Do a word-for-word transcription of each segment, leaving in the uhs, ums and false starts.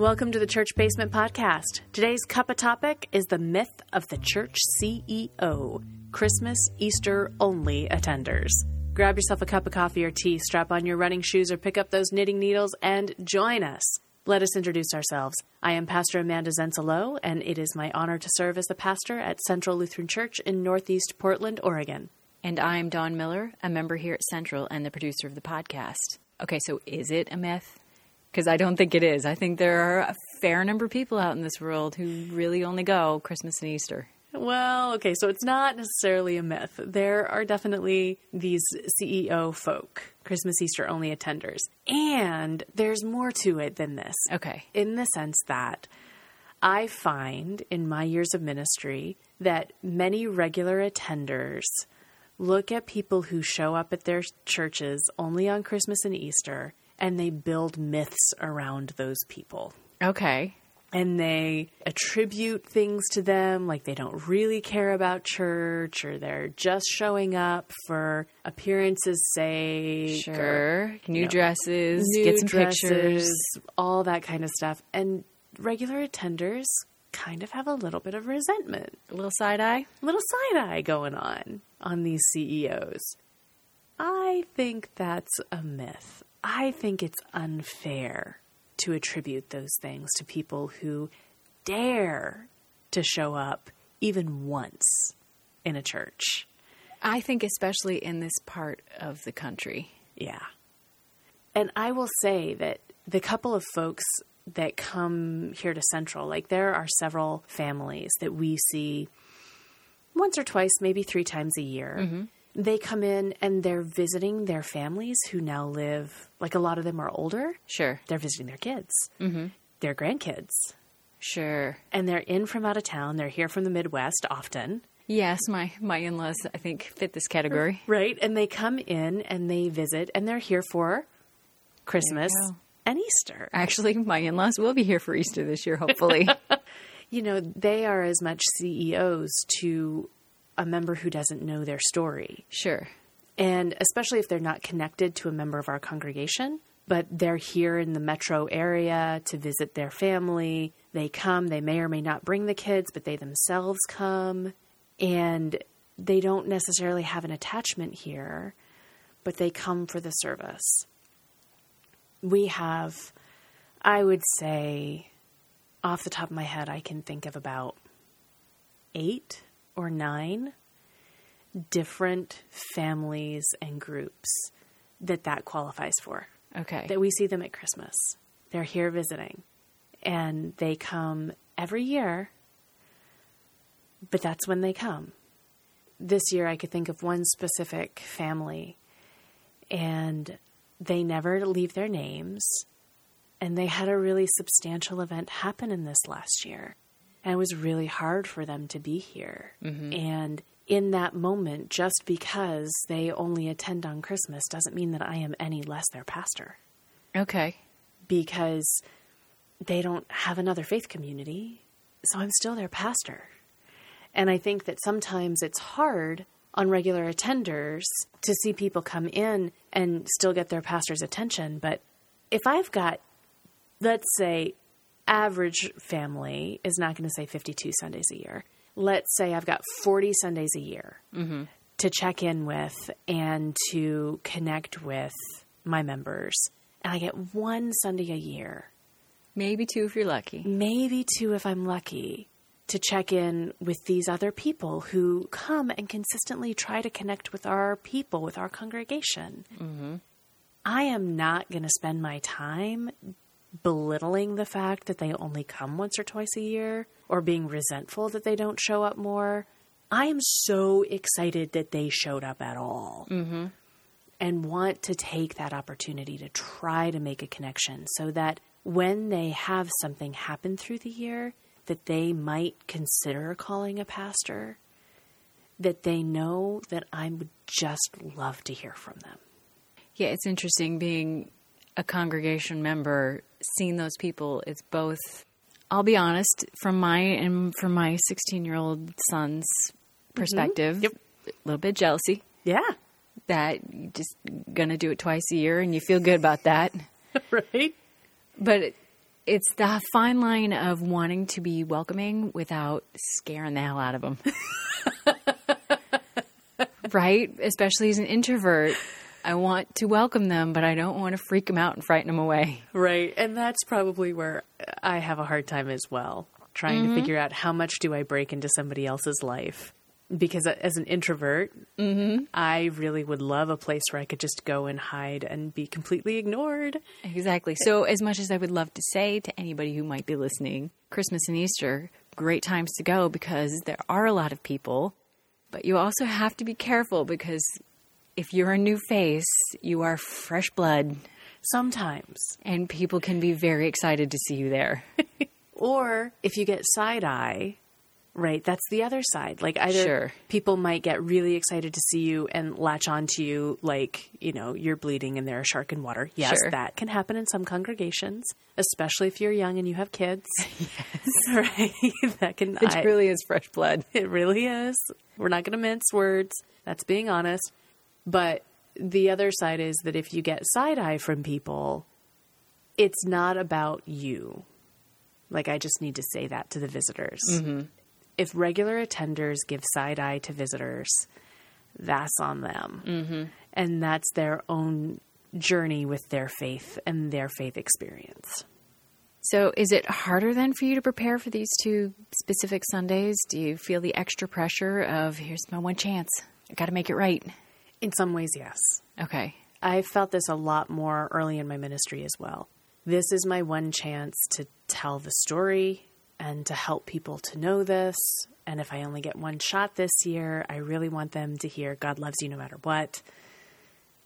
Welcome to the Church Basement Podcast. Today's cuppa topic is the myth of the church C E O, Christmas, Easter only attenders. Grab yourself a cup of coffee or tea, strap on your running shoes, or pick up those knitting needles and join us. Let us introduce ourselves. I am Pastor Amanda Zensalo, and it is my honor to serve as the pastor at Central Lutheran Church in Northeast Portland, Oregon. And I am Dawn Miller, a member here at Central and the producer of the podcast. Okay, so is it a myth? Because I don't think it is. I think there are a fair number of people out in this world who really only go Christmas and Easter. Well, okay, so it's not necessarily a myth. There are definitely these C E O folk, Christmas, Easter only attenders. And there's more to it than this. Okay. In the sense that I find in my years of ministry that many regular attenders look at people who show up at their churches only on Christmas and Easter, and they build myths around those people. Okay. And they attribute things to them, like they don't really care about church, or they're just showing up for appearances' sake. Sure. Or, new know, dresses, new get some dresses, pictures. All that kind of stuff. And regular attenders kind of have a little bit of resentment. A little side-eye? A little side-eye going on on these C E Os. I think that's a myth. I think it's unfair to attribute those things to people who dare to show up even once in a church. I think especially in this part of the country. Yeah. And I will say that the couple of folks that come here to Central, like there are several families that we see once or twice, maybe three times a year. Mm-hmm. They come in and they're visiting their families who now live, like a lot of them are older. Sure. They're visiting their kids, mm-hmm. their grandkids. Sure. And they're in from out of town. They're here from the Midwest often. Yes, my, my in-laws, I think, fit this category. Right. And they come in and they visit and they're here for Christmas and Easter. Actually, my in-laws will be here for Easter this year, hopefully. You know, they are as much C E Os to a member who doesn't know their story. Sure. And especially if they're not connected to a member of our congregation, but they're here in the metro area to visit their family. They come, they may or may not bring the kids, but they themselves come and they don't necessarily have an attachment here, but they come for the service. We have, I would say off the top of my head, I can think of about eight or nine different families and groups that that qualifies for. Okay. That we see them at Christmas. They're here visiting and they come every year, but that's when they come. This year I could think of one specific family and they never leave their names and they had a really substantial event happen in this last year. And it was really hard for them to be here. Mm-hmm. And in that moment, just because they only attend on Christmas doesn't mean that I am any less their pastor. Okay. Because they don't have another faith community, so I'm still their pastor. And I think that sometimes it's hard on regular attenders to see people come in and still get their pastor's attention. But if I've got, let's say, average family is not going to say fifty-two Sundays a year. Let's say I've got forty Sundays a year mm-hmm. to check in with and to connect with my members. And I get one Sunday a year. Maybe two if you're lucky. Maybe two if I'm lucky to check in with these other people who come and consistently try to connect with our people, with our congregation. Mm-hmm. I am not going to spend my time belittling the fact that they only come once or twice a year or being resentful that they don't show up more. I am so excited that they showed up at all mm-hmm. and want to take that opportunity to try to make a connection so that when they have something happen through the year that they might consider calling a pastor, that they know that I would just love to hear from them. Yeah, it's interesting being a congregation member, seeing those people, it's both, I'll be honest, from my and from my sixteen-year-old son's perspective, mm-hmm. yep. a little bit jealousy. Yeah. That you're just going to do it twice a year and you feel good about that. Right. But it, it's the fine line of wanting to be welcoming without scaring the hell out of them. Right? Especially as an introvert. I want to welcome them, but I don't want to freak them out and frighten them away. Right. And that's probably where I have a hard time as well, trying mm-hmm. to figure out how much do I break into somebody else's life. Because as an introvert, mm-hmm. I really would love a place where I could just go and hide and be completely ignored. Exactly. So as much as I would love to say to anybody who might be listening, Christmas and Easter, great times to go because there are a lot of people. But you also have to be careful because if you're a new face, you are fresh blood. Sometimes. And people can be very excited to see you there. Or if you get side-eye... Right. That's the other side. Like either sure. people might get really excited to see you and latch on to you like, you know, you're bleeding and they're a shark in water. Yes, sure. That can happen in some congregations, especially if you're young and you have kids. Yes. Right. That can. It I, really is fresh blood. It really is. We're not going to mince words. That's being honest. But the other side is that if you get side eye from people, it's not about you. Like I just need to say that to the visitors. Mm-hmm. If regular attenders give side eye to visitors, that's on them. Mm-hmm. And that's their own journey with their faith and their faith experience. So is it harder then for you to prepare for these two specific Sundays? Do you feel the extra pressure of, here's my one chance. I got to make it right. In some ways, yes. Okay. I felt this a lot more early in my ministry as well. This is my one chance to tell the story and to help people to know this. And if I only get one shot this year, I really want them to hear God loves you no matter what.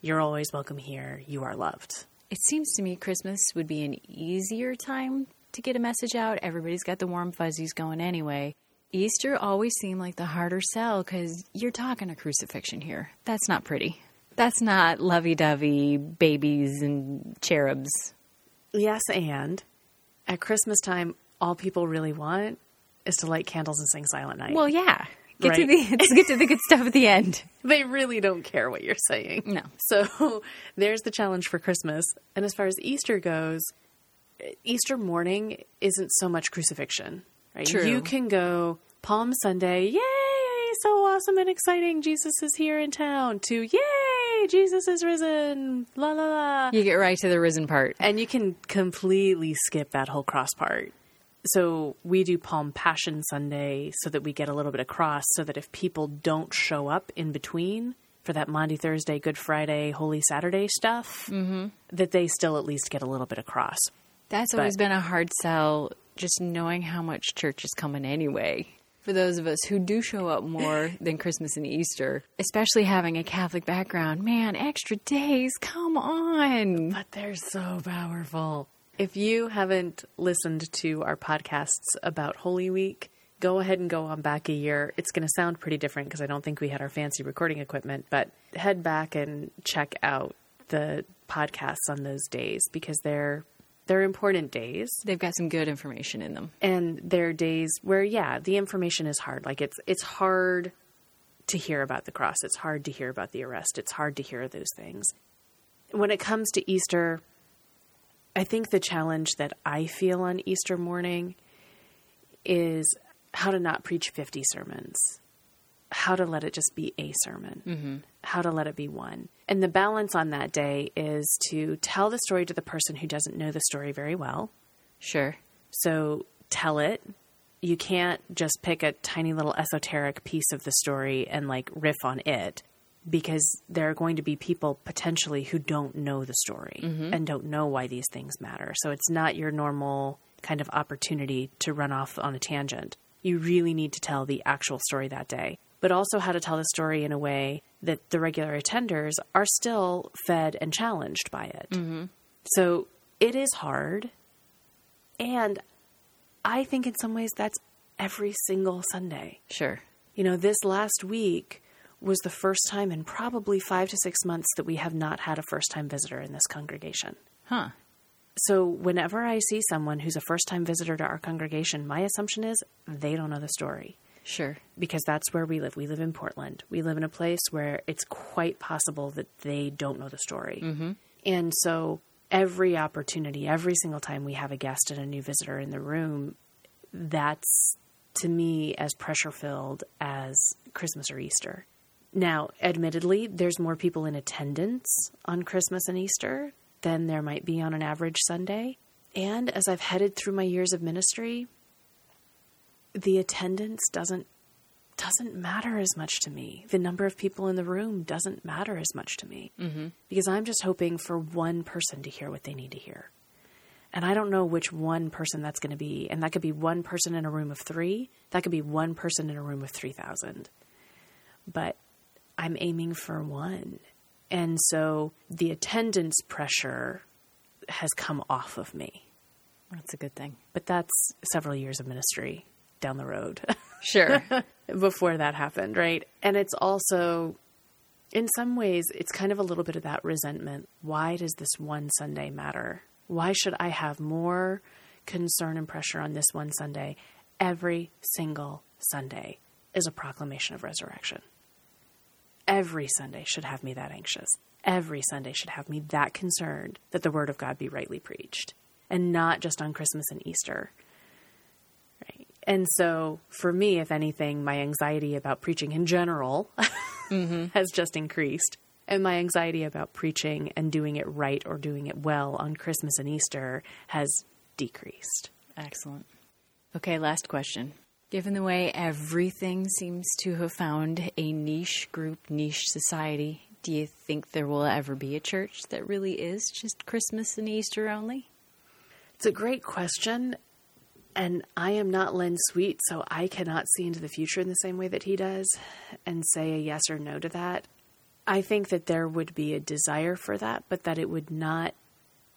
You're always welcome here. You are loved. It seems to me Christmas would be an easier time to get a message out. Everybody's got the warm fuzzies going anyway. Easter always seemed like the harder sell because you're talking a crucifixion here. That's not pretty. That's not lovey-dovey babies and cherubs. Yes, and at Christmas time, all people really want is to light candles and sing Silent Night. Well, yeah. Get right? to the let's get to the good stuff at the end. They really don't care what you're saying. No. So there's the challenge for Christmas. And as far as Easter goes, Easter morning isn't so much crucifixion. Right? True. You can go Palm Sunday, yay, so awesome and exciting. Jesus is here in town. To yay, Jesus is risen. La, la, la. You get right to the risen part. And you can completely skip that whole cross part. So we do Palm Passion Sunday so that we get a little bit of cross so that if people don't show up in between for that Maundy Thursday, Good Friday, Holy Saturday stuff, mm-hmm. that they still at least get a little bit of cross. That's but, always been a hard sell, just knowing how much church is coming anyway. For those of us who do show up more than Christmas and Easter, especially having a Catholic background, man, extra days, come on. But they're so powerful. If you haven't listened to our podcasts about Holy Week, go ahead and go on back a year. It's going to sound pretty different because I don't think we had our fancy recording equipment, but head back and check out the podcasts on those days because they're they're important days. They've got some good information in them. And they're days where, yeah, the information is hard. Like it's it's hard to hear about the cross. It's hard to hear about the arrest. It's hard to hear those things. When it comes to Easter, I think the challenge that I feel on Easter morning is how to not preach fifty sermons, how to let it just be a sermon, mm-hmm. how to let it be one. And the balance on that day is to tell the story to the person who doesn't know the story very well. Sure. So tell it. You can't just pick a tiny little esoteric piece of the story and like riff on it. Because there are going to be people potentially who don't know the story mm-hmm. and don't know why these things matter. So it's not your normal kind of opportunity to run off on a tangent. You really need to tell the actual story that day, but also how to tell the story in a way that the regular attenders are still fed and challenged by it. Mm-hmm. So it is hard. And I think in some ways that's every single Sunday. Sure. You know, this last week was the first time in probably five to six months that we have not had a first-time visitor in this congregation. Huh. So whenever I see someone who's a first-time visitor to our congregation, my assumption is they don't know the story. Sure. Because that's where we live. We live in Portland. We live in a place where it's quite possible that they don't know the story. Mm-hmm. And so every opportunity, every single time we have a guest and a new visitor in the room, that's, to me, as pressure-filled as Christmas or Easter. Now, admittedly, there's more people in attendance on Christmas and Easter than there might be on an average Sunday. And as I've headed through my years of ministry, the attendance doesn't doesn't matter as much to me. The number of people in the room doesn't matter as much to me, mm-hmm. because I'm just hoping for one person to hear what they need to hear. And I don't know which one person that's going to be. And that could be one person in a room of three. That could be one person in a room of three thousand. But I'm aiming for one. And so the attendance pressure has come off of me. That's a good thing. But that's several years of ministry down the road. Sure. Before that happened, right? And it's also, in some ways, it's kind of a little bit of that resentment. Why does this one Sunday matter? Why should I have more concern and pressure on this one Sunday? Every single Sunday is a proclamation of resurrection. Every Sunday should have me that anxious. Every Sunday should have me that concerned that the word of God be rightly preached, and not just on Christmas and Easter. Right? And so for me, if anything, my anxiety about preaching in general mm-hmm. has just increased. And my anxiety about preaching and doing it right or doing it well on Christmas and Easter has decreased. Excellent. Okay, last question. Given the way everything seems to have found a niche group, niche society, do you think there will ever be a church that really is just Christmas and Easter only? It's a great question. And I am not Len Sweet, so I cannot see into the future in the same way that he does and say a yes or no to that. I think that there would be a desire for that, but that it would not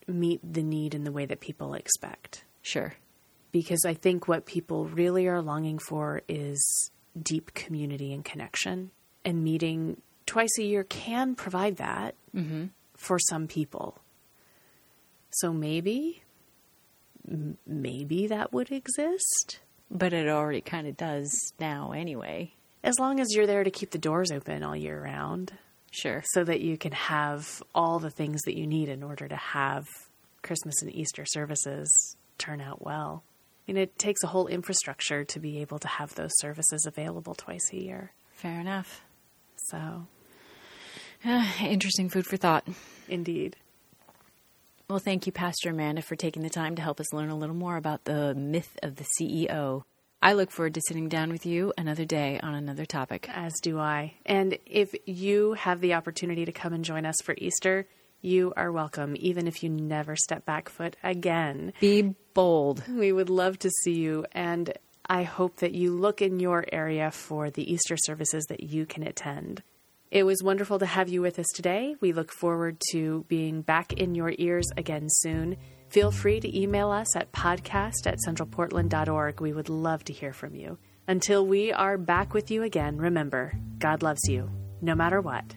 meet the need in the way that people expect. Sure. Because I think what people really are longing for is deep community and connection. And meeting twice a year can provide that mm-hmm. for some people. So maybe, m- maybe that would exist. But it already kind of does now anyway. As long as you're there to keep the doors open all year round. Sure. So that you can have all the things that you need in order to have Christmas and Easter services turn out well. I mean, it takes a whole infrastructure to be able to have those services available twice a year. Fair enough. So. Uh, interesting food for thought. Indeed. Well, thank you, Pastor Amanda, for taking the time to help us learn a little more about the myth of the C E O. I look forward to sitting down with you another day on another topic. As do I. And if you have the opportunity to come and join us for Easter, you are welcome, even if you never step back foot again. Be bold. We would love to see you. And I hope that you look in your area for the Easter services that you can attend. It was wonderful to have you with us today. We look forward to being back in your ears again soon. Feel free to email us at podcast at central portland dot org. We would love to hear from you. Until we are back with you again, remember, God loves you, no matter what.